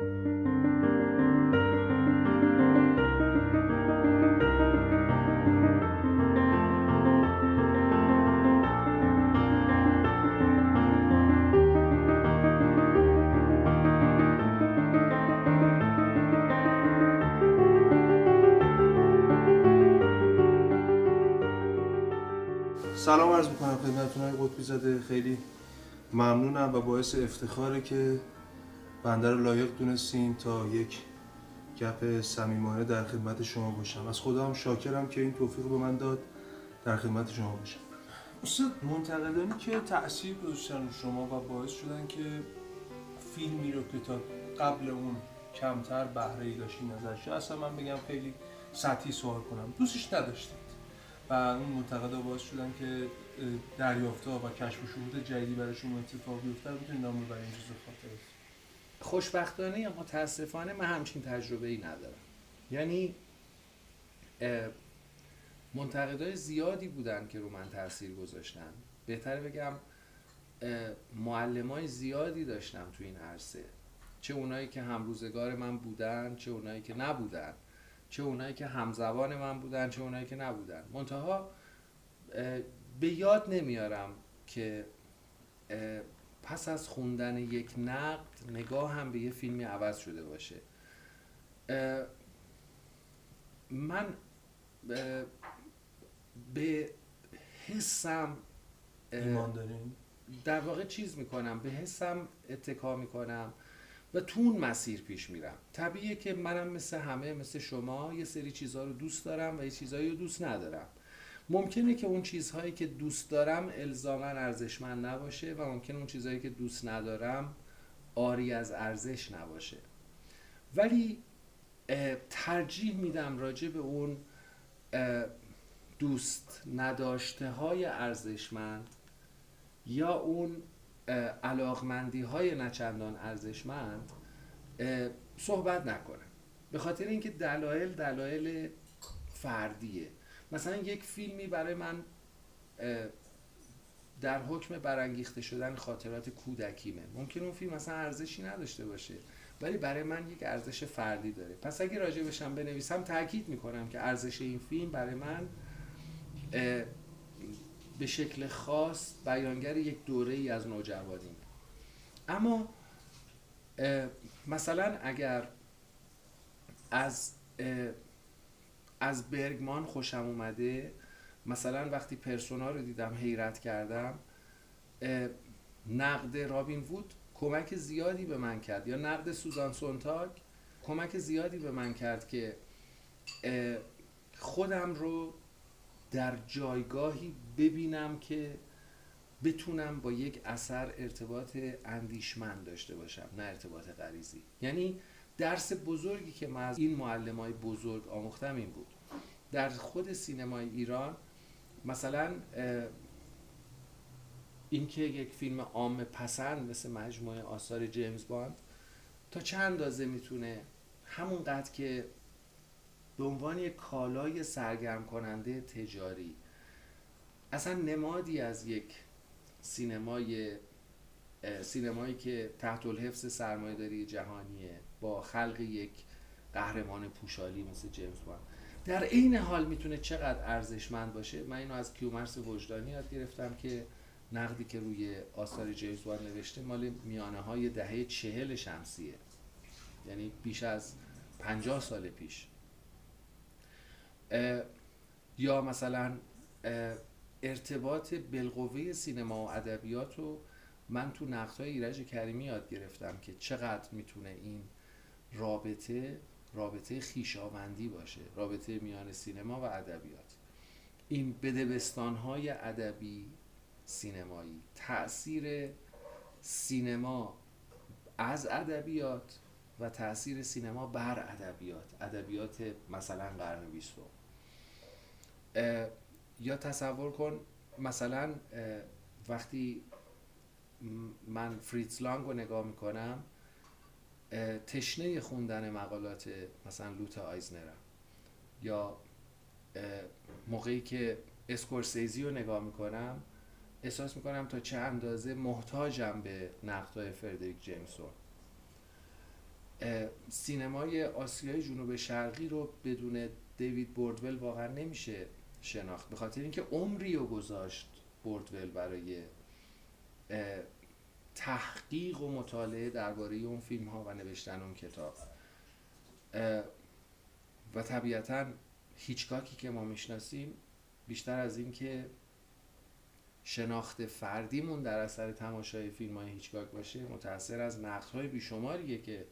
سلام عرض میکنم خدمتتون های قطبی زده. خیلی ممنونم و باعث افتخاره که بنده رو لایق دونستیم تا یک گپ صمیمانه در خدمت شما باشم. از خدا هم شاکرم که این توفیق رو به من داد در خدمت شما باشم. استاد، منتقدانی که تأثیر گذاشتن رو شما و باعث شدن که فیلمی رو که تا قبل اون کمتر بهره‌ای داشتین ازش، اصلا من بگم خیلی سطحی سوال کنم، دوستش نداشتم و اون منتقدا باعث شدن که دریافت‌ها و کشف و شهود جدیدی براشون اتفاق بیفته، میتونید نام ببرید این چیزو خاطر. خوشبختانه یا متاسفانه من همچین تجربه‌ای ندارم. یعنی منتقدای زیادی بودن که رو من تاثیر گذاشتن. بهتره بگم معلمای زیادی داشتم تو این عرصه. چه اونایی که همروزگار من بودن، چه اونایی که نبودن. چه اونایی که همزبان من بودن، چه اونایی که نبودن. منتها به یاد نمیارم که پس از خوندن یک نقد نگاه هم به یه فیلمی عوض شده باشه. من به حسم ایمان داریم، در واقع چیز میکنم، به حسم اتکا میکنم و تو اون مسیر پیش میرم. طبیعیه که منم مثل همه، مثل شما، یه سری چیزها رو دوست دارم و یه چیزهایی رو دوست ندارم. ممکنه که اون چیزهایی که دوست دارم الزاماً ارزشمند نباشه و ممکنه اون چیزهایی که دوست ندارم عاری از ارزش نباشه، ولی ترجیح میدم راجع به اون دوست نداشته های ارزشمند یا اون علاقمندی های نچندان ارزشمند صحبت نکنم، به خاطر اینکه دلایل فردیه. مثلا یک فیلمی برای من در حکم برانگیخته شدن خاطرات کودکیمه، ممکن اون فیلم مثلا ارزشی نداشته باشه ولی برای من یک ارزش فردی داره. پس اگه راجبش هم بنویسم تاکید میکنم که ارزش این فیلم برای من به شکل خاص بیانگر یک دوره‌ای از نوجوانیم. اما مثلا اگر از برگمان خوشم اومده، مثلا وقتی پرسونا رو دیدم حیرت کردم، نقد رابین وود کمک زیادی به من کرد یا نقد سوزان سونتاگ کمک زیادی به من کرد که خودم رو در جایگاهی ببینم که بتونم با یک اثر ارتباط اندیشمند داشته باشم، نه ارتباط غریزی. یعنی درس بزرگی که من از این معلمای بزرگ آموختم این بود. در خود سینمای ایران مثلا اینکه یک فیلم عام پسند مثل مجموعه آثار جیمز باند تا چند اندازه میتونه همونقدر که به عنوان یک کالای سرگرم کننده تجاری اصلا نمادی از یک سینمایی که تحت الحفظ سرمایه‌داری جهانیه با خلق یک قهرمان پوشالی مثل جیمز باند، در عین حال میتونه چقدر ارزشمند باشه. من اینو از کیومرث وجدانی یاد گرفتم که نقدی که روی آثار جیمز باند نوشته مال میانه‌های دهه 40 شمسیه، یعنی بیش از 50 سال پیش. یا مثلا ارتباط بالقوه سینما و ادبیات رو من تو نقدهای ایرج کریمی یاد گرفتم که چقدر میتونه این رابطه خویشاوندی باشه، رابطه میان سینما و ادبیات. این بدبستان‌های ادبی سینمایی، تأثیر سینما از ادبیات و تأثیر سینما بر ادبیات مثلا قرن 20. یا تصور کن مثلا وقتی من فریتز لانگ رو نگاه میکنم تشنه خوندن مقالات مثلا لوته آیزنرم، یا موقعی که اسکورسیزی رو نگاه میکنم احساس میکنم تا چه اندازه محتاجم به نقدهای فردریک جیمسون. سینمای آسیای جنوب شرقی رو بدون دیوید بوردویل واقعا نمیشه شناخت، به خاطر اینکه عمری رو گذاشت بوردویل برای تحقیق و مطالعه درباره اون فیلم ها و نوشتن اون کتاب. و طبیعتاً هیچکاکی که ما میشناسیم بیشتر از این که شناخت فردیمون در اثر تماشای فیلم های هیچکاک باشه، متأثر از نقدهای بیشماریه که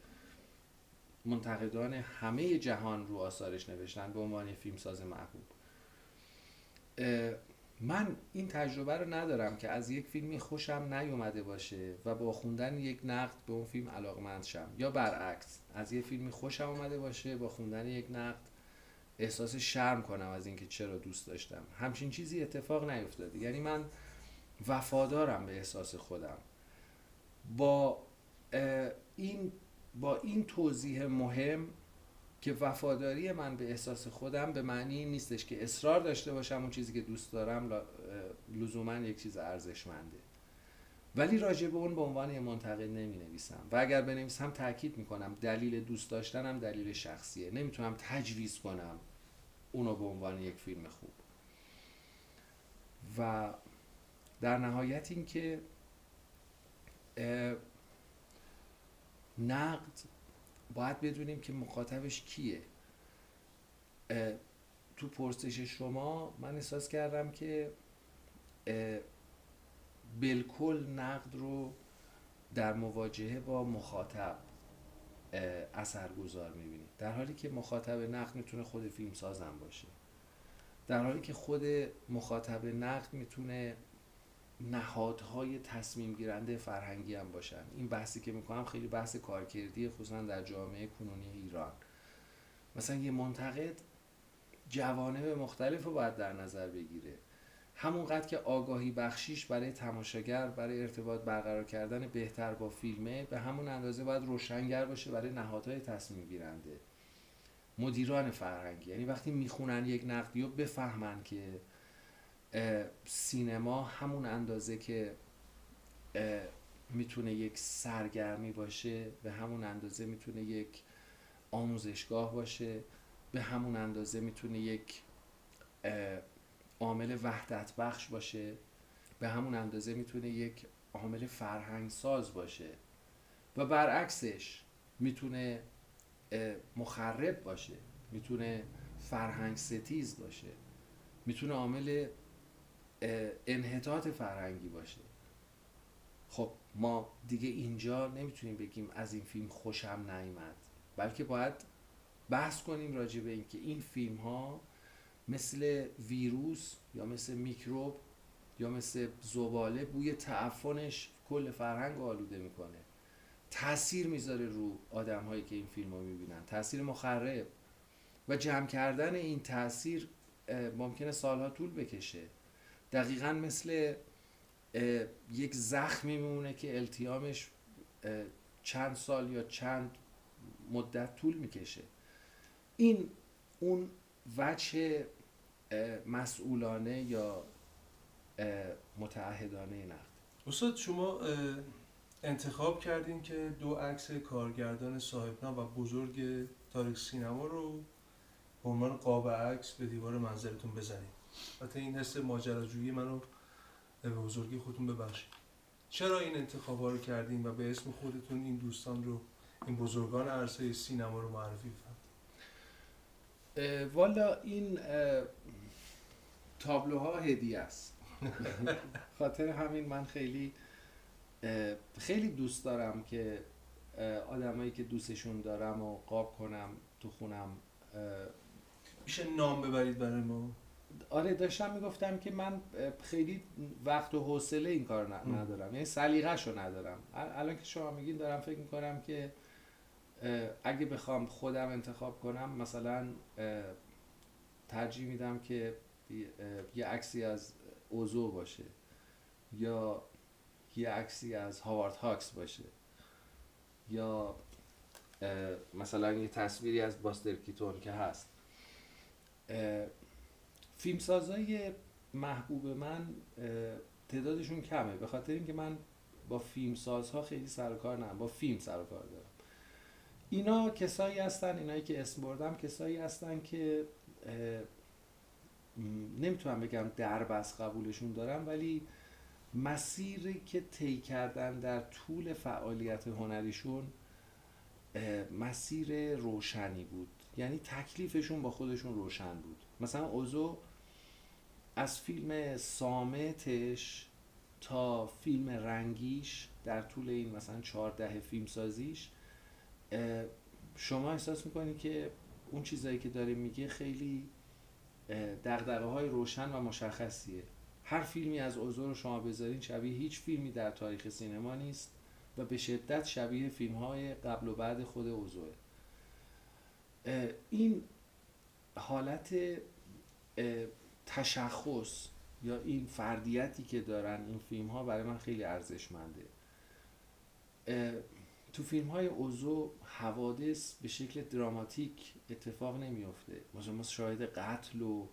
منتقدان همه جهان رو آثارش نوشتن به عنوان فیلمساز محبوب. من این تجربه رو ندارم که از یک فیلمی خوشم نیومده باشه و با خوندن یک نقد به اون فیلم علاقه‌مند شم، یا برعکس از یک فیلمی خوشم اومده باشه با خوندن یک نقد احساس شرم کنم از اینکه چرا دوست داشتم. همچین چیزی اتفاق نیفتاده. یعنی من وفادارم به احساس خودم. با این توضیح مهم که وفاداری من به احساس خودم به معنی نیستش که اصرار داشته باشم اون چیزی که دوست دارم لزوما یک چیز ارزشمنده، ولی راجع به اون به عنوان یک منتقد نمی نویسم و اگر بنویسم تاکید می کنم دلیل دوست داشتنم دلیل شخصیه، نمیتونم تجویز کنم اونو به عنوان یک فیلم خوب. و در نهایت این که نقد باید بدونیم که مخاطبش کیه. تو پرسش شما من احساس کردم که بالکل نقد رو در مواجهه با مخاطب اثرگذار می‌بینید، در حالی که مخاطب نقد میتونه خود فیلم سازم باشه، در حالی که خود مخاطب نقد میتونه نهادهای تصمیم گیرنده فرهنگی هم باشن. این بحثی که میکنم خیلی بحث کارکردیه، خصوصا در جامعه کنونی ایران. مثلا یه منتقد جوانب مختلف رو باید در نظر بگیره، همونقدر که آگاهی بخشیش برای تماشاگر برای ارتباط برقرار کردن بهتر با فیلمه، به همون اندازه باید روشنگر باشه برای نهادهای تصمیم گیرنده، مدیران فرهنگی. یعنی وقتی میخونن یک نقدی رو بفهمن که سینما همون اندازه که میتونه یک سرگرمی باشه، به همون اندازه میتونه یک آموزشگاه باشه، به همون اندازه میتونه یک عامل وحدت بخش باشه، به همون اندازه میتونه یک عامل فرهنگ ساز باشه و برعکسش میتونه مخرب باشه، میتونه فرهنگ ستیز باشه، میتونه عامل انحطاط فرهنگی باشه. خب ما دیگه اینجا نمیتونیم بگیم از این فیلم خوشم نیامد، بلکه باید بحث کنیم راجع به اینکه این فیلم ها مثل ویروس یا مثل میکروب یا مثل زباله بوی تعفنش کل فرهنگ رو آلوده میکنه، تأثیر میذاره رو آدم هایی که این فیلم ها میبینن، تأثیر مخرب. و جمع کردن این تأثیر ممکنه سالها طول بکشه. دقیقاً مثل یک زخمی میمونه که التیامش چند سال یا چند مدت طول میکشه. این اون وجه مسئولانه یا متعهدانه نقد. استاد شما انتخاب کردین که دو عکس کارگردان صاحب‌نام و بزرگ تاریخ سینما رو به عنوان قاب عکس به دیوار منزلتون بزنید. حتی این حس ماجراجویی منو به بزرگی خودتون ببخشید. چرا این انتخابا رو کردین و به اسم خودتون این دوستان رو، این بزرگان عرصه سینما رو معرفی کردید؟ والا این تابلوها هدیه است. خاطر همین من خیلی دوست دارم که آدمایی که دوستشون دارم و قاب کنم تو خونم. میشه نام ببرید برای ما؟ آره، داشتم میگفتم که من خیلی وقت و حوصله این کار ندارم، یعنی سلیقه‌شو ندارم. الان که شما میگین دارم فکر میکنم که اگه بخوام خودم انتخاب کنم، مثلا ترجیح میدم که یه عکسی از اوزو باشه یا یه عکسی از هاوارد هاکس باشه یا مثلا یه تصویری از باستر کیتون که هست. فیلمسازای محبوب من تعدادشون کمه، به خاطر اینکه من با فیلمسازها خیلی سر و کار ندارم، با فیلم سر و کار دارم. اینا کسایی هستن، اینایی که اسم بردم کسایی هستن که نمیتونم بگم درب از قبولشون دارم، ولی مسیری که طی کردن در طول فعالیت هنریشون مسیر روشنی بود، یعنی تکلیفشون با خودشون روشن بود. مثلا اوزو از فیلم صامتش تا فیلم رنگیش در طول این مثلا 14 فیلم سازیش شما احساس میکنید که اون چیزایی که داره میگه خیلی دغدغه‌های روشن و مشخصیه. هر فیلمی از اوزو رو شما بذارین شبیه هیچ فیلمی در تاریخ سینما نیست و به شدت شبیه فیلم‌های قبل و بعد خود اوزوه. این حالت تشخص یا این فردیتی که دارن این فیلم‌ها برای من خیلی ارزشمنده. تو فیلم‌های اوزو حوادث به شکل دراماتیک اتفاق نمی‌افته. ما شاهد قتل و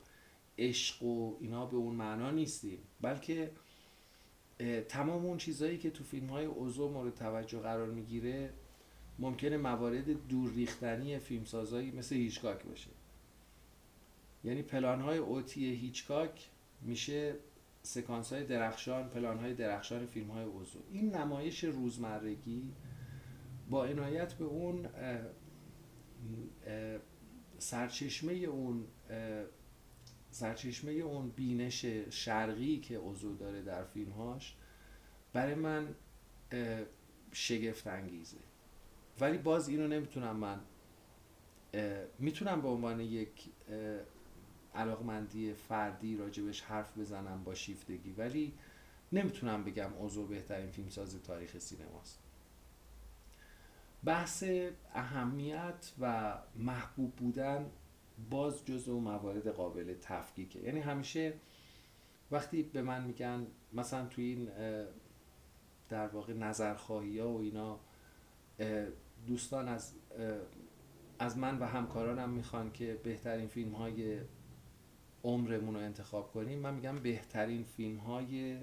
عشق و اینا به اون معنا نیستیم، بلکه تمام اون چیزایی که تو فیلم‌های اوزو مورد توجه قرار می‌گیره ممکنه موارد دور ریختنی فیلمسازایی مثل هیچکاک باشه. یعنی پلان‌های اوتی هیچکاک میشه سکانس‌های درخشان، پلان‌های درخشان فیلم‌های اوزو. این نمایش روزمرگی با عنایت به اون سرچشمه اون بینش شرقی که اوزو داره در فیلم‌هاش برای من شگفت انگیزه. ولی باز اینو نمیتونم، من میتونم به عنوان یک علاقمندی فردی راجبش حرف بزنم با شیفتگی، ولی نمیتونم بگم اوزو بهترین فیلمساز تاریخ سینماست. بحث اهمیت و محبوب بودن باز جزو موارد قابل تفکیکه. یعنی همیشه وقتی به من میگن مثلا توی این در واقع نظرخواهی ها و اینا دوستان از من و همکارانم میخوان که بهترین فیلم های عمرمون رو انتخاب کنیم، من میگم بهترین فیلم های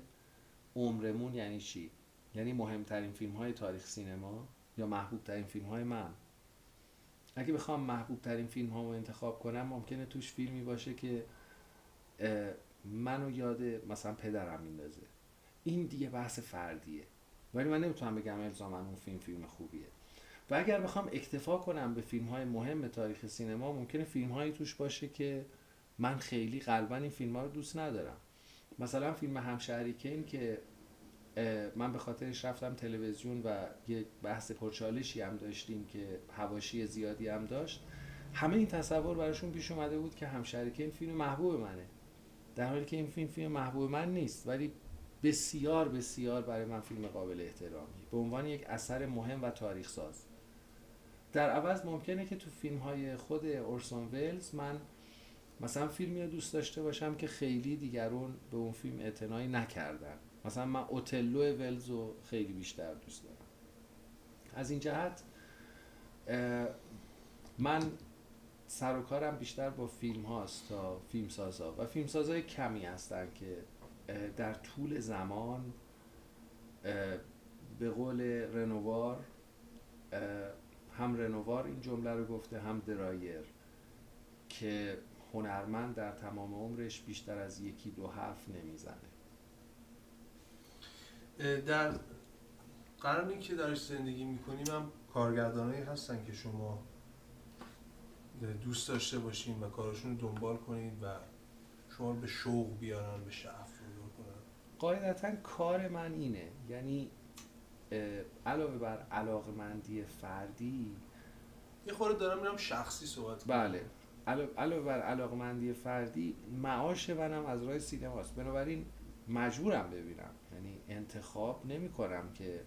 عمرمون یعنی چی؟ یعنی مهمترین فیلم های تاریخ سینما یا محبوب ترین فیلم های من؟ اگه بخوام محبوب ترین فیلم ها رو انتخاب کنم ممکنه توش فیلمی باشه که منو یاد مثلا پدرم میندازه. این دیگه بحث فردیه، ولی من نمیتونم بگم الزاماً اون فیلم خوبیه. و اگر بخوام اکتفا کنم به فیلم های مهم تاریخ سینما ممکنه فیلم هایی توش باشه که من خیلی قلباً این فیلم ها رو دوست ندارم. مثلا فیلم همشهری کین که من به خاطرش رفتم تلویزیون و یک بحث پرچالشی هم داشتیم که حواشی زیادی هم داشت، همه این تصور براشون پیش اومده بود که همشهری کین فیلم محبوب منه، در حالی که این فیلم محبوب من نیست، ولی بسیار بسیار برای من فیلم قابل احترامی به عنوان یک اثر مهم و تاریخ ساز. در عوض ممکنه که تو فیلم‌های خود اورسون ویلز من مثلا فیلمی رو دوست داشته باشم که خیلی دیگرون به اون فیلم اعتنایی نکردن. مثلا من اوتلو ویلز رو خیلی بیشتر دوست دارم. از این جهت من سر و کارم بیشتر با فیلم هاست تا فیلمسازا، و فیلمسازای کمی هستن که در طول زمان به قول رنووار، هم رنووار این جمله رو گفته هم درایر، که هنرمند در تمام عمرش بیشتر از 1-2 حرف نمیزنه. در قرنی که درش زندگی میکنیم هم کارگردانایی هستن که شما دوست داشته باشین و کارشون رو دنبال کنید و شما به شوق بیارن، به شعف رو کنن. قاعدتاً کار من اینه، یعنی علاوه بر علاقمندی فردی یه خورده دارم میرم شخصی صحبت کنم. بله، علاوه بر علاقمندی فردی معاش منم از راه سینماست، بنابراین مجبورم ببینم. یعنی انتخاب نمی کنم که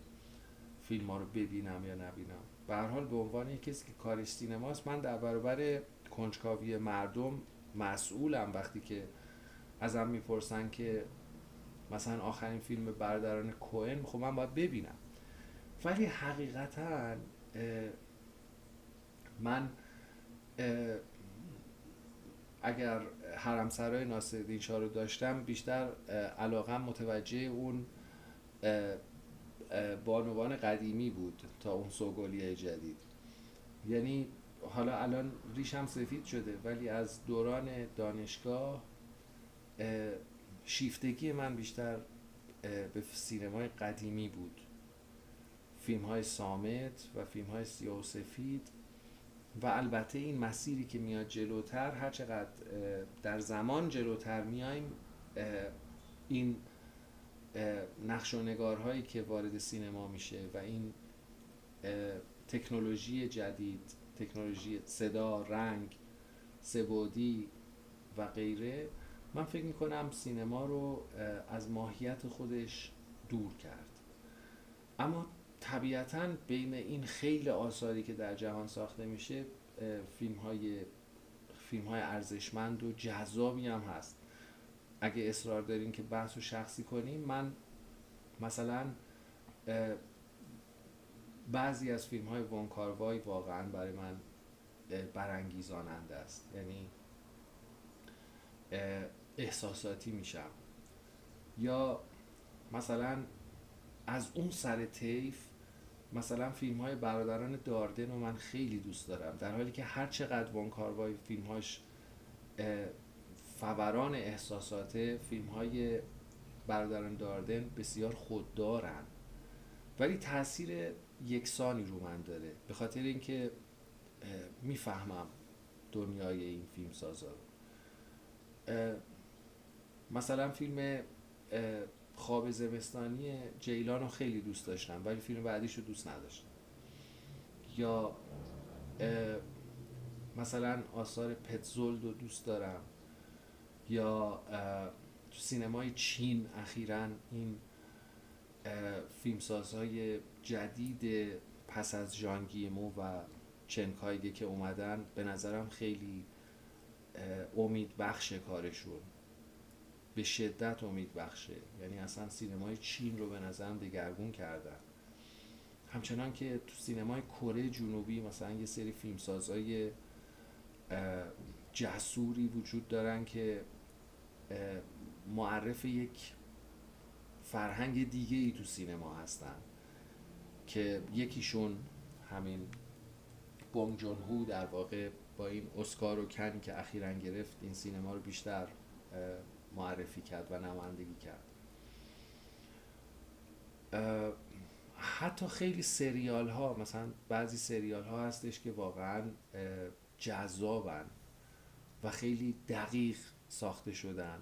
فیلم ها رو ببینم یا نبینم. به هر حال به عنوان یک کسی که کارش سینماست من در برابر کنجکاوی مردم مسئولم. وقتی که ازم میپرسن که مثلا آخرین فیلم برادران کوئن، خب من باید ببینم. ولی حقیقتا من اگر حرمسرای ناصرالدین شاه رو داشتم بیشتر علاقم متوجه اون بانوان قدیمی بود تا اون سوگلی جدید. یعنی حالا الان ریشم سفید شده ولی از دوران دانشگاه شیفتگی من بیشتر به سینمای قدیمی بود، فیلم‌های صامت و فیلم‌های سیاه و سفید، و البته این مسیری که میاد جلوتر، هر چقدر در زمان جلوتر میایم این نقش و نگارهایی که وارد سینما میشه و این تکنولوژی جدید، تکنولوژی صدا، رنگ، سه‌بعدی و غیره، من فکر میکنم سینما رو از ماهیت خودش دور کرد. اما طبیعتاً بین این خیلی آثاری که در جهان ساخته میشه فیلم‌های ارزشمند و جذابی هم هست. اگه اصرار دارین که بحثو شخصی کنیم، من مثلا بعضی از فیلم‌های ونکاروای واقعاً برای من برانگیزاننده است، یعنی احساساتی میشم. یا مثلا از اون سر طیف مثلا فیلم‌های برادران داردن رو من خیلی دوست دارم، در حالی که هر چقدر ونکاروای فیلم‌هاش فوران احساساته، فیلم‌های برادران داردن بسیار خوددارن ولی تاثیر یکسانی رو من داره، به خاطر اینکه میفهمم دنیای این فیلمسازا رو. مثلا فیلم خواب زمستانی جیلان رو خیلی دوست داشتم ولی فیلم بعدیش رو دوست نداشتم. یا مثلا آثار پتزولد رو دوست دارم. یا تو سینمای چین اخیراً این فیلمسازهای جدید پس از جانگیمو و چنکایگه که اومدن به نظرم خیلی امید بخش، کارشون به شدت امید بخشه، یعنی اصلا سینمای چین رو به نظرم دگرگون کردن. همچنان که تو سینمای کره جنوبی مثلا یه سری فیلمسازهای جسوری وجود دارن که معرف یک فرهنگ دیگه ای تو سینما هستن، که یکیشون همین بونگ جون هو در واقع با این اسکار و کن که اخیراً گرفت این سینما رو بیشتر معرفی کرد و نمایندگی کرد. حتی خیلی سریال ها، مثلا بعضی سریال ها هستش که واقعاً جذابن و خیلی دقیق ساخته شدن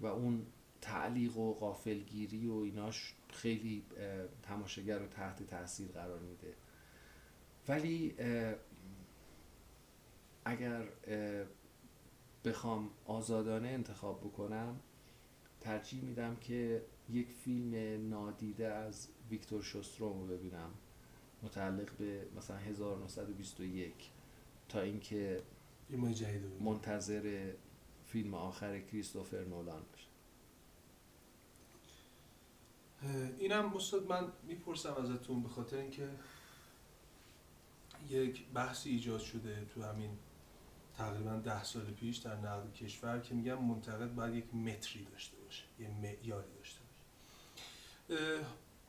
و اون تعلیق و غافلگیری و ایناش خیلی تماشاگر رو تحت تاثیر قرار میده. ولی اگر بخوام آزادانه انتخاب بکنم، ترجیح میدم که یک فیلم نادیده از ویکتور شوستروم رو ببینم، متعلق به مثلا 1921، تا اینکه منتظر فیلم آخر کریستوفر نولان بشم. اینم استاد من میپرسم ازتون به خاطر اینکه یک بحثی ایجاد شده تو همین تقریبا 10 سال پیش در نقد کشور که میگم منتقد باید یک متری داشته باشه، یه معیاری داشته باشه.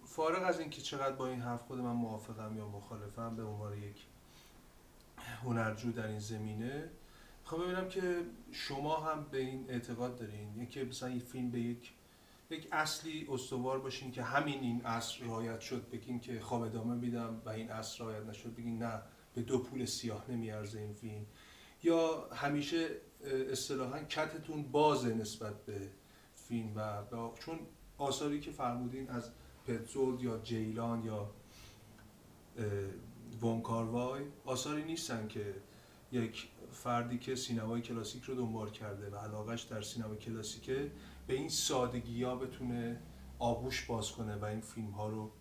فارغ از اینکه چقدر با این حرف خود من موافقم یا مخالفم، به عنوان یک هنرجو در این زمینه میخوام ببینم که شما هم به این اعتقاد دارین، اینکه مثلا این فیلم به یک اصلی استوار باشین که همین این اصل رعایت شد بگین که خواب ادامه میدم، و این اصل رعایت نشد بگین نه به 2 پول سیاه نمیارزه این فیلم، یا همیشه اصطلاحاً کتتون بازه نسبت به فیلم و چون آثاری که فرمودین از پتزولد یا جیلان یا ونکاروای آثاری نیستن که یک فردی که سینمای کلاسیک رو دنبال کرده و علاقش در سینمای کلاسیکه به این سادگی ها بتونه آغوش باز کنه و این فیلم ها رو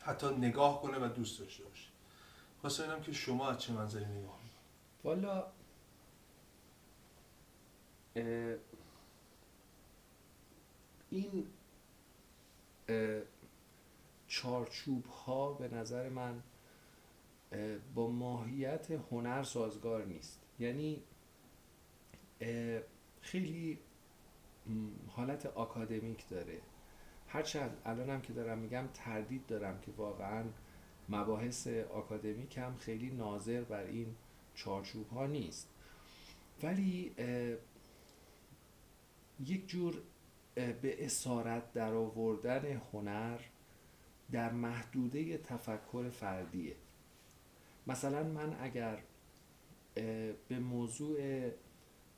حتی نگاه کنه و دوست داشته باشه. خواستم اینم که شما از چه منظری نگاه می‌کنید؟ والا این چارچوب ها به نظر من با ماهیت هنر سازگار نیست، یعنی خیلی حالت اکادمیک داره. هرچند الانم که دارم میگم تردید دارم که واقعا مباحث آکادمیک هم خیلی ناظر بر این چارچوب ها نیست، ولی یک جور به اسارت در آوردن هنر در محدوده تفکر فردیه. مثلا من اگر به موضوع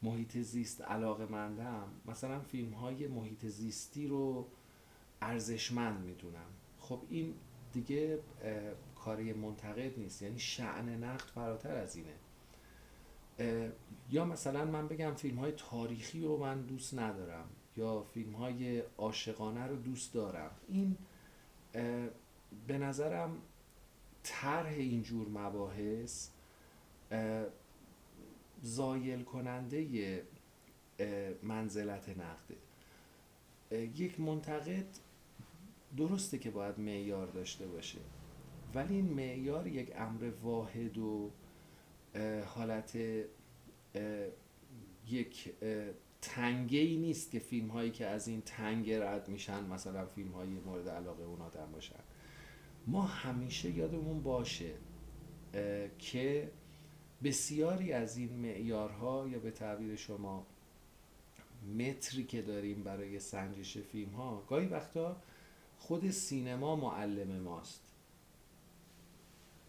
محیط زیست علاقه‌مندم، مثلا فیلم‌های محیط زیستی رو ارزشمند میدونم، خب این دیگه کاری منتقد نیست، یعنی شأن نقد فراتر از اینه. یا مثلا من بگم فیلم‌های تاریخی رو من دوست ندارم یا فیلم‌های عاشقانه رو دوست دارم، این به نظرم طرح اینجور مباحث زایل کننده منزلت نقده. یک منتقد درسته که باید معیار داشته باشه، ولی این معیار یک امر واحد و حالت یک تنگه‌ای نیست که فیلم هایی که از این تنگه رد میشن مثلا فیلم های مورد علاقه اون آدم باشن. ما همیشه یادمون باشه که بسیاری از این معیارها یا به تعبیر شما متری که داریم برای سنجش فیلم ها گاهی وقتا خود سینما معلم ماست،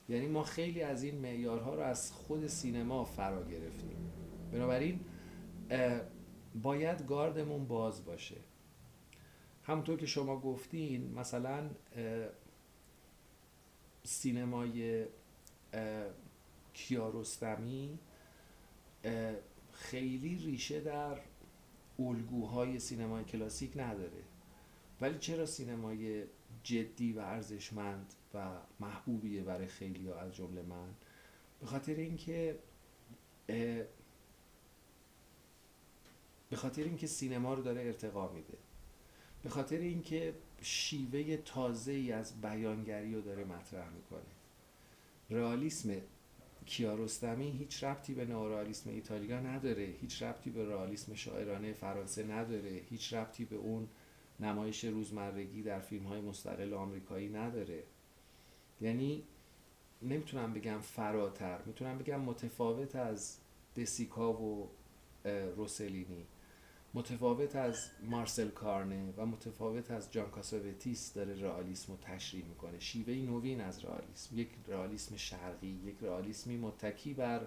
یعنی ما خیلی از این معیارها رو از خود سینما فرا گرفتیم. بنابراین باید گاردمون باز باشه. همونطور که شما گفتین مثلا سینمای کیارستمی خیلی ریشه در الگوهای سینمای کلاسیک نداره، ولی چرا سینمای جدی و ارزشمند و محبوبیه برای خیلی‌ها از جمله من، به خاطر اینکه سینما رو داره ارتقا میده، به خاطر اینکه شیوه تازه‌ای از بیانگری رو داره مطرح میکنه. رئالیسم کیارستمی هیچ ربطی به نئورئالیسم ایتالیا نداره، هیچ ربطی به رئالیسم شاعرانه فرانسه نداره، هیچ ربطی به اون نمایش روزمرگی در فیلم‌های مستقل آمریکایی نداره. یعنی نمیتونم بگم فراتر، میتونم بگم متفاوت از دسیکا و روسلینی، متفاوت از مارسل کارنه و متفاوت از جان کاساوتیس داره رئالیسم رو تشریح میکنه. شیوه نوین از رئالیسم، یک رئالیسم شرقی، یک رئالیسمی متکی بر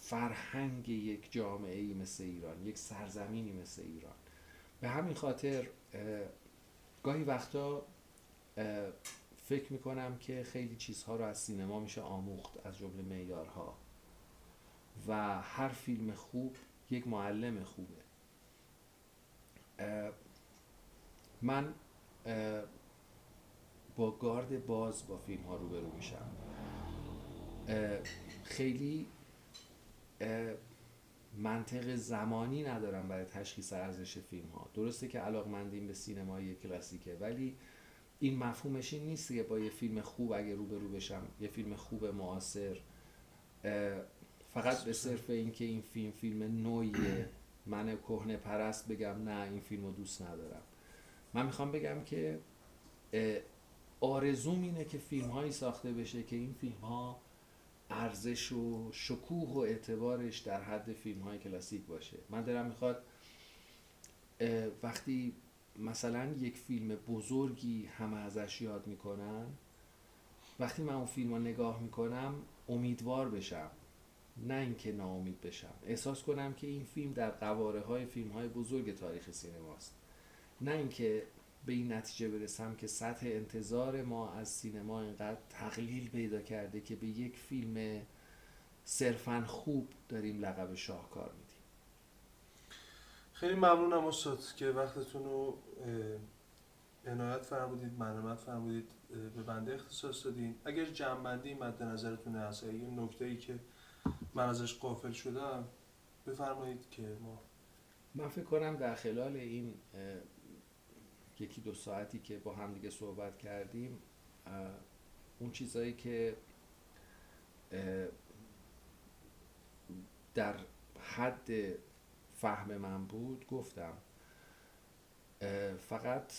فرهنگ یک جامعه‌ای مثل ایران، یک سرزمینی مثل ایران. به همین خاطر گاهی وقتا فکر میکنم که خیلی چیزها رو از سینما میشه آموخت، از جمله معیارها، و هر فیلم خوب یک معلم خوبه. من با گارد باز با فیلم ها روبرو میشم، خیلی منطق زمانی ندارم برای تشخیص ارزش فیلم ها. درسته که علاقمندیم به سینمای کلاسیکه، ولی این مفهومش این نیست که با یه فیلم خوب اگه روبرو بشم، یه فیلم خوب معاصر، فقط به صرف اینکه این فیلم نوعیه من کهنه پرست بگم نه این فیلمو دوست ندارم. من میخوام بگم که آرزوم اینه که فیلم هایی ساخته بشه که این فیلم ها ارزش و شکوه و اعتبارش در حد فیلم های کلاسیک باشه. من دلم میخواد وقتی مثلا یک فیلم بزرگی همه ازش یاد میکنن، وقتی من اون فیلم رو نگاه میکنم امیدوار بشم، نه اینکه ناامید بشم. احساس کنم که این فیلم در قواره های فیلم های بزرگ تاریخ سینماست، نه اینکه به این نتیجه برسم که سطح انتظار ما از سینما اینقدر تقلیل پیدا کرده که به یک فیلم صرفاً خوب داریم لقب شاهکار میدیم. خیلی ممنونم استاد که وقتتون رو عنایت فرمودید، مرحمت فرمودید، به بنده اختصاص دادین. اگر جمع‌بندی مد نظرتون هست، اگه نکته‌ای که من ازش غافل شدم بفرمایید که من فکر کنم در خلال این یکی دو ساعتی که با هم دیگه صحبت کردیم، اون چیزایی که در حد فهم من بود گفتم. فقط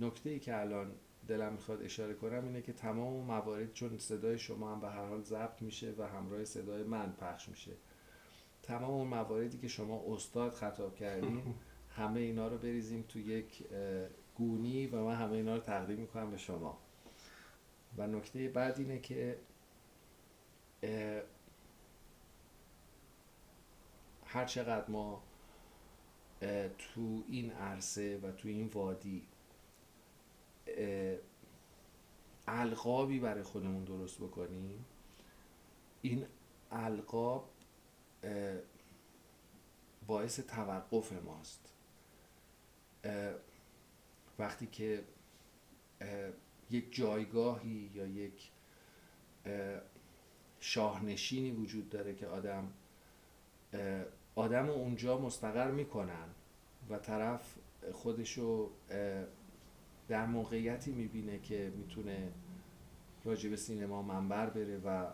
نکته‌ای که الان دلم میخواد اشاره کنم اینه که تمام موارد، چون صدای شما هم به هر حال ضبط میشه و همراه صدای من پخش میشه، تمام اون مواردی که شما استاد خطاب کردین همه اینا رو بریزیم تو یک گونی و من همه اینا رو تقدیم میکنم به شما. و نکته بعد اینه که هر چقدر ما تو این عرصه و تو این وادی القابی برای خودمون درست بکنیم، این القاب باعث توقف ماست. وقتی که یک جایگاهی یا یک شاهنشینی وجود داره که آدم اونجا مستقر میکنن و طرف خودشو در موقعیتی میبینه که میتونه راجع به سینما منبر بره و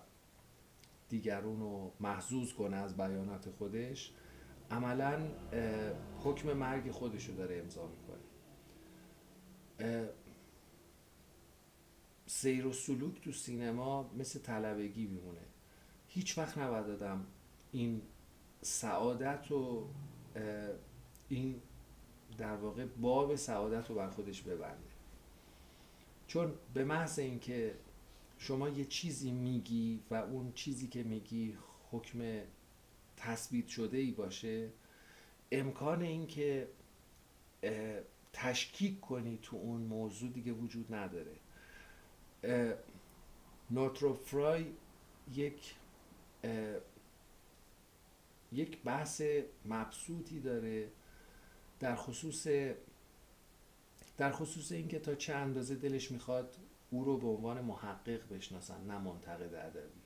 دیگرون رو محظوظ کنه از بیانات خودش، عملاً حکم مرگ خودش رو داره امضا میکنه. سیر و سلوک تو سینما مثل طلبگی میمونه. هیچ وقت نباید آدم این سعادت و این در واقع باب سعادت رو بر خودش ببنده، چون به محض اینکه شما یه چیزی میگی و اون چیزی که میگی حکم تثبیت شده ای باشه، امکان این که تشکیک کنی تو اون موضوع دیگه وجود نداره. نورتروپ فرای یک بحث مبسوطی داره در خصوص اینکه تا چه اندازه دلش میخواد او رو به عنوان محقق بشناسن نه منتقد ادبی.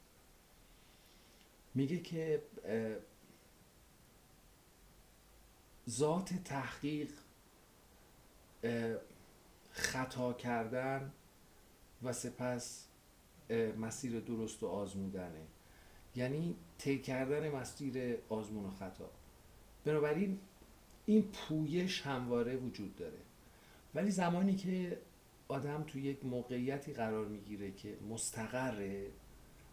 میگه که ذات تحقیق خطا کردن و سپس مسیر درست و آزمودنه، یعنی طی کردن مسیر آزمون و خطا. بنابراین این پویش همواره وجود داره، ولی زمانی که آدم تو یک موقعیتی قرار میگیره که مستقره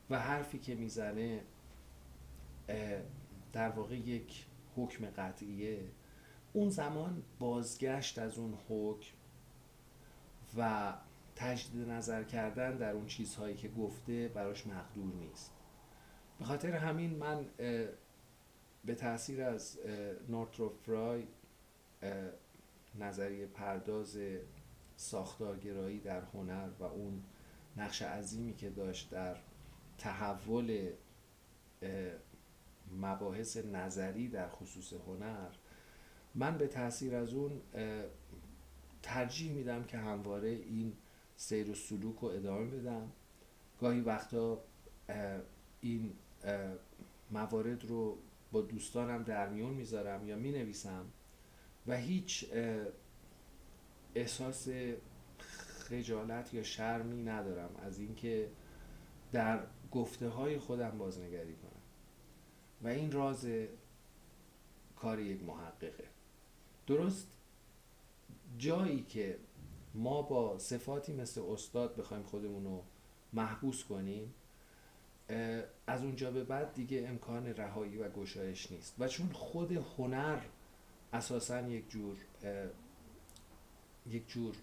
و حرفی که میزنه در واقع یک حکم قطعیه، اون زمان بازگشت از اون حکم و تجدید نظر کردن در اون چیزهایی که گفته براش مقدور نیست. به خاطر همین من به تأثیر از نورتروپ فرای نظریه پرداز ساختارگرایی در هنر و اون نقش عظیمی که داشت در تحول مباحث نظری در خصوص هنر، من به تأثیر از اون ترجیح میدم که همواره این سیر و سلوک رو ادامه بدم. گاهی وقتا این موارد رو با دوستانم در میون میذارم یا مینویسم و هیچ احساس خجالت یا شرمی ندارم از اینکه در گفته های خودم بازنگری کنم و این راز کار یک محققه. درست جایی که ما با صفاتی مثل استاد بخوایم خودمون رو محبوس کنیم، از اونجا به بعد دیگه امکان رهایی و گشایش نیست. و چون خود هنر اساساً یک جور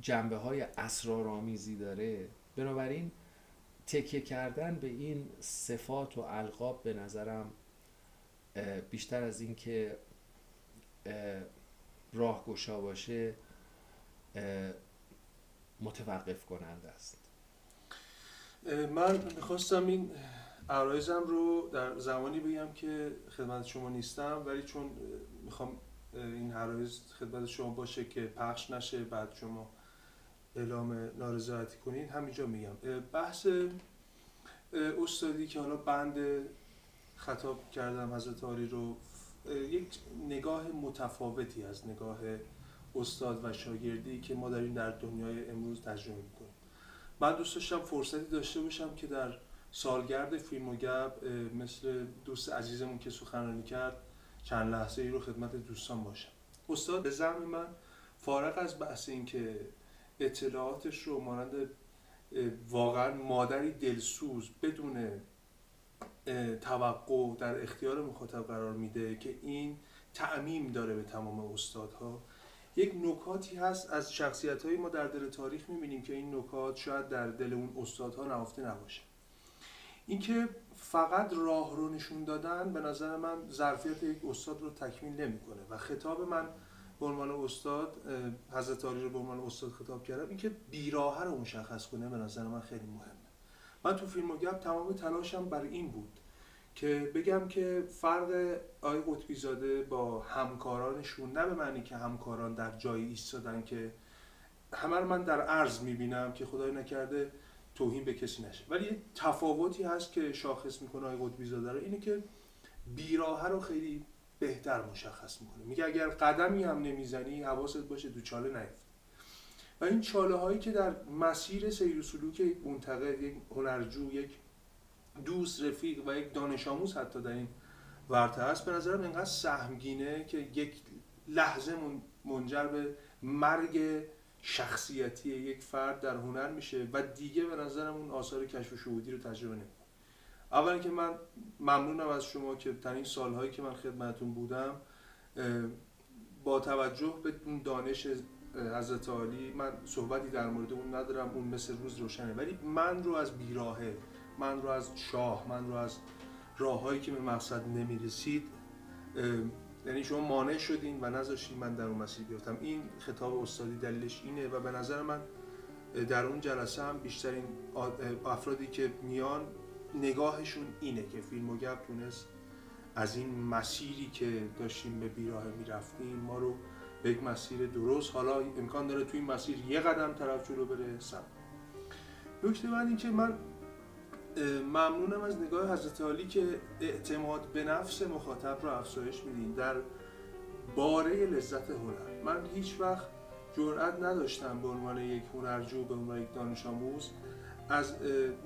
جنبه های اسرارآمیزی داره، بنابراین تکیه کردن به این صفات و القاب به نظرم بیشتر از این که راهگشا باشه متوقف کننده است. من میخواستم این عرایزم رو در زمانی بگم که خدمت شما نیستم، ولی چون میخوام این عرایز خدمت شما باشه که پخش نشه بعد شما اعلام نارضایتی کنین، همینجا میگم. بحث استادی که حالا بند خطاب کردم حضرت عالی رو، یک نگاه متفاوتی از نگاه استاد و شاگردی که ما داریم در دنیای امروز تجربه میکنیم. من دوست داشتم فرصتی داشته باشم که در سالگرد فیلم و گپ مثل دوست عزیزمون که سخنرانی کرد چند لحظه ای رو خدمت دوستان باشم. استاد به زعم من فارغ از بحث این که اطلاعاتش رو مانند واقعا مادری دلسوز بدون توقع در اختیار مخاطب قرار میده که این تعمیم داره به تمام استادها، یک نکاتی هست از شخصیت‌های ما در دل تاریخ می‌بینیم که این نکات شاید در دل اون استادها نهفته نباشه. اینکه فقط راه رو نشون دادن به نظر من ظرفیت یک استاد رو تکمیل نمی‌کنه و خطاب من به عنوان استاد، حضرت علی رو به عنوان استاد خطاب کردم، اینکه بیراهه رو مشخص کنه به نظر من خیلی مهمه. من تو فیلموگرام تمام تلاشم برای این بود که بگم که فرق آقای قطبی زاده با همکارانشون، نه به معنی که همکاران در جایی ایستادن که همه رو من در عرض میبینم که خدای نکرده توهین به کسی نشه، ولی یه تفاوتی هست که شاخص میکنه آقای قطبی زاده رو، اینه که بیراهه رو خیلی بهتر مشخص میکنه، میگه اگر قدمی هم نمیزنی حواست باشه دو چاله نیفتی. و این چاله هایی که در مسیر سیر و سلوک یک منتقد، یک هنرجو، یک دوست، رفیق و یک دانش آموز حتی در این ورطه هست، به نظرم اینقدر سهمگینه که یک لحظه منجر به مرگ شخصیتی یک فرد در هنر میشه و دیگه به نظرم اون آثار کشف و شهودی رو تجربه نمی‌کنه. اولا که من ممنونم از شما که در این سالهایی که من خدمتتون بودم، با توجه به اون دانش حضرت عالی، من صحبتی در مورد اون ندارم، اون مثل روز روشنه، ولی من رو از بیراهه، من رو از شاه، من رو از راههایی که به مقصد نمیرسید، یعنی شما مانع شدین و نذاشتین من در اون مسیر بیفتم. این خطاب استادی دلیلش اینه و به نظر من در اون جلسه هم بیشترین افرادی که میان نگاهشون اینه که فیلموگرام تونست از این مسیری که داشتیم به بیراهه میرفتیم ما رو به یک مسیر درست، حالا امکان داره توی این مسیر یه قدم طرف جلو بره. سم نکته بعد این که من ممنونم از نگاه حضرت عالی که اعتماد به نفس مخاطب رو افزایش میدین در باره لذت هنر. من هیچ وقت جرئت نداشتم به عنوان یک هنرجو، به عنوان یک دانش آموز از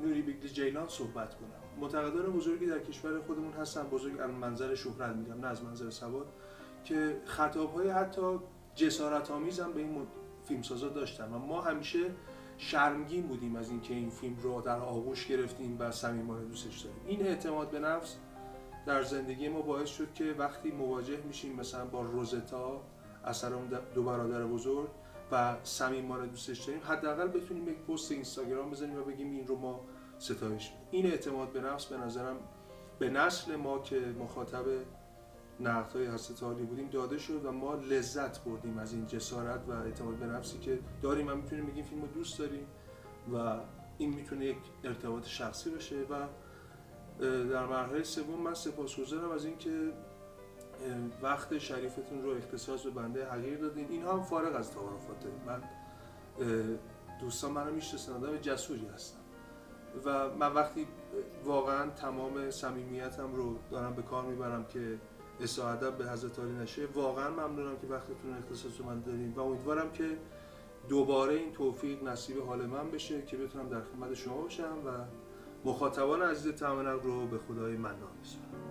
نوری بیگلی جیلان صحبت کنم. منتقدان بزرگی در کشور خودمون هستن، بزرگ از منظر شهرت میگم نه از منظر سواد، که خطاب‌های حتی جسارت‌آمیز هم به این فیلمسازا داشتن و ما همیشه شرمگین بودیم از اینکه این فیلم رو در آغوش گرفتیم و صمیمانه دوستش داریم. این اعتماد به نفس در زندگی ما باعث شد که وقتی مواجه میشیم مثلا با روزتا، اثر اون دو برادر بزرگ، و صمیمانه دوستش داریم، حداقل بتونیم یک پست اینستاگرام بزنیم و بگیم این رو ما ستایش می‌کنیم. این اعتماد به نفس به نظرم به نسل ما که مخاطب نقدهای حضرت عالی بودیم داده شد و ما لذت بردیم از این جسارت و اعتماد به نفسی که داریم و میتونیم بگیم فیلمو دوست داریم و این میتونه یک ارتباط شخصی باشه. و در مرحله سوم من سپاسگزارم از اینکه وقت شریفتون رو اختصاص به بنده حقیر دادین. اینها هم فارغ از تعارفاته، من دوستان منو میشناسن، آدم جسوری هستم و من وقتی واقعا تمام صمیمیتم رو دارم به کار میبرم که اساعدت به حضرت عالی نشه. واقعا ممنونم که وقتتون اختصاص من دادین و امیدوارم که دوباره این توفیق نصیب حال من بشه که بتونم در خدمت شما باشم و مخاطبان عزیز تمنق رو به خدای منان بسپارم.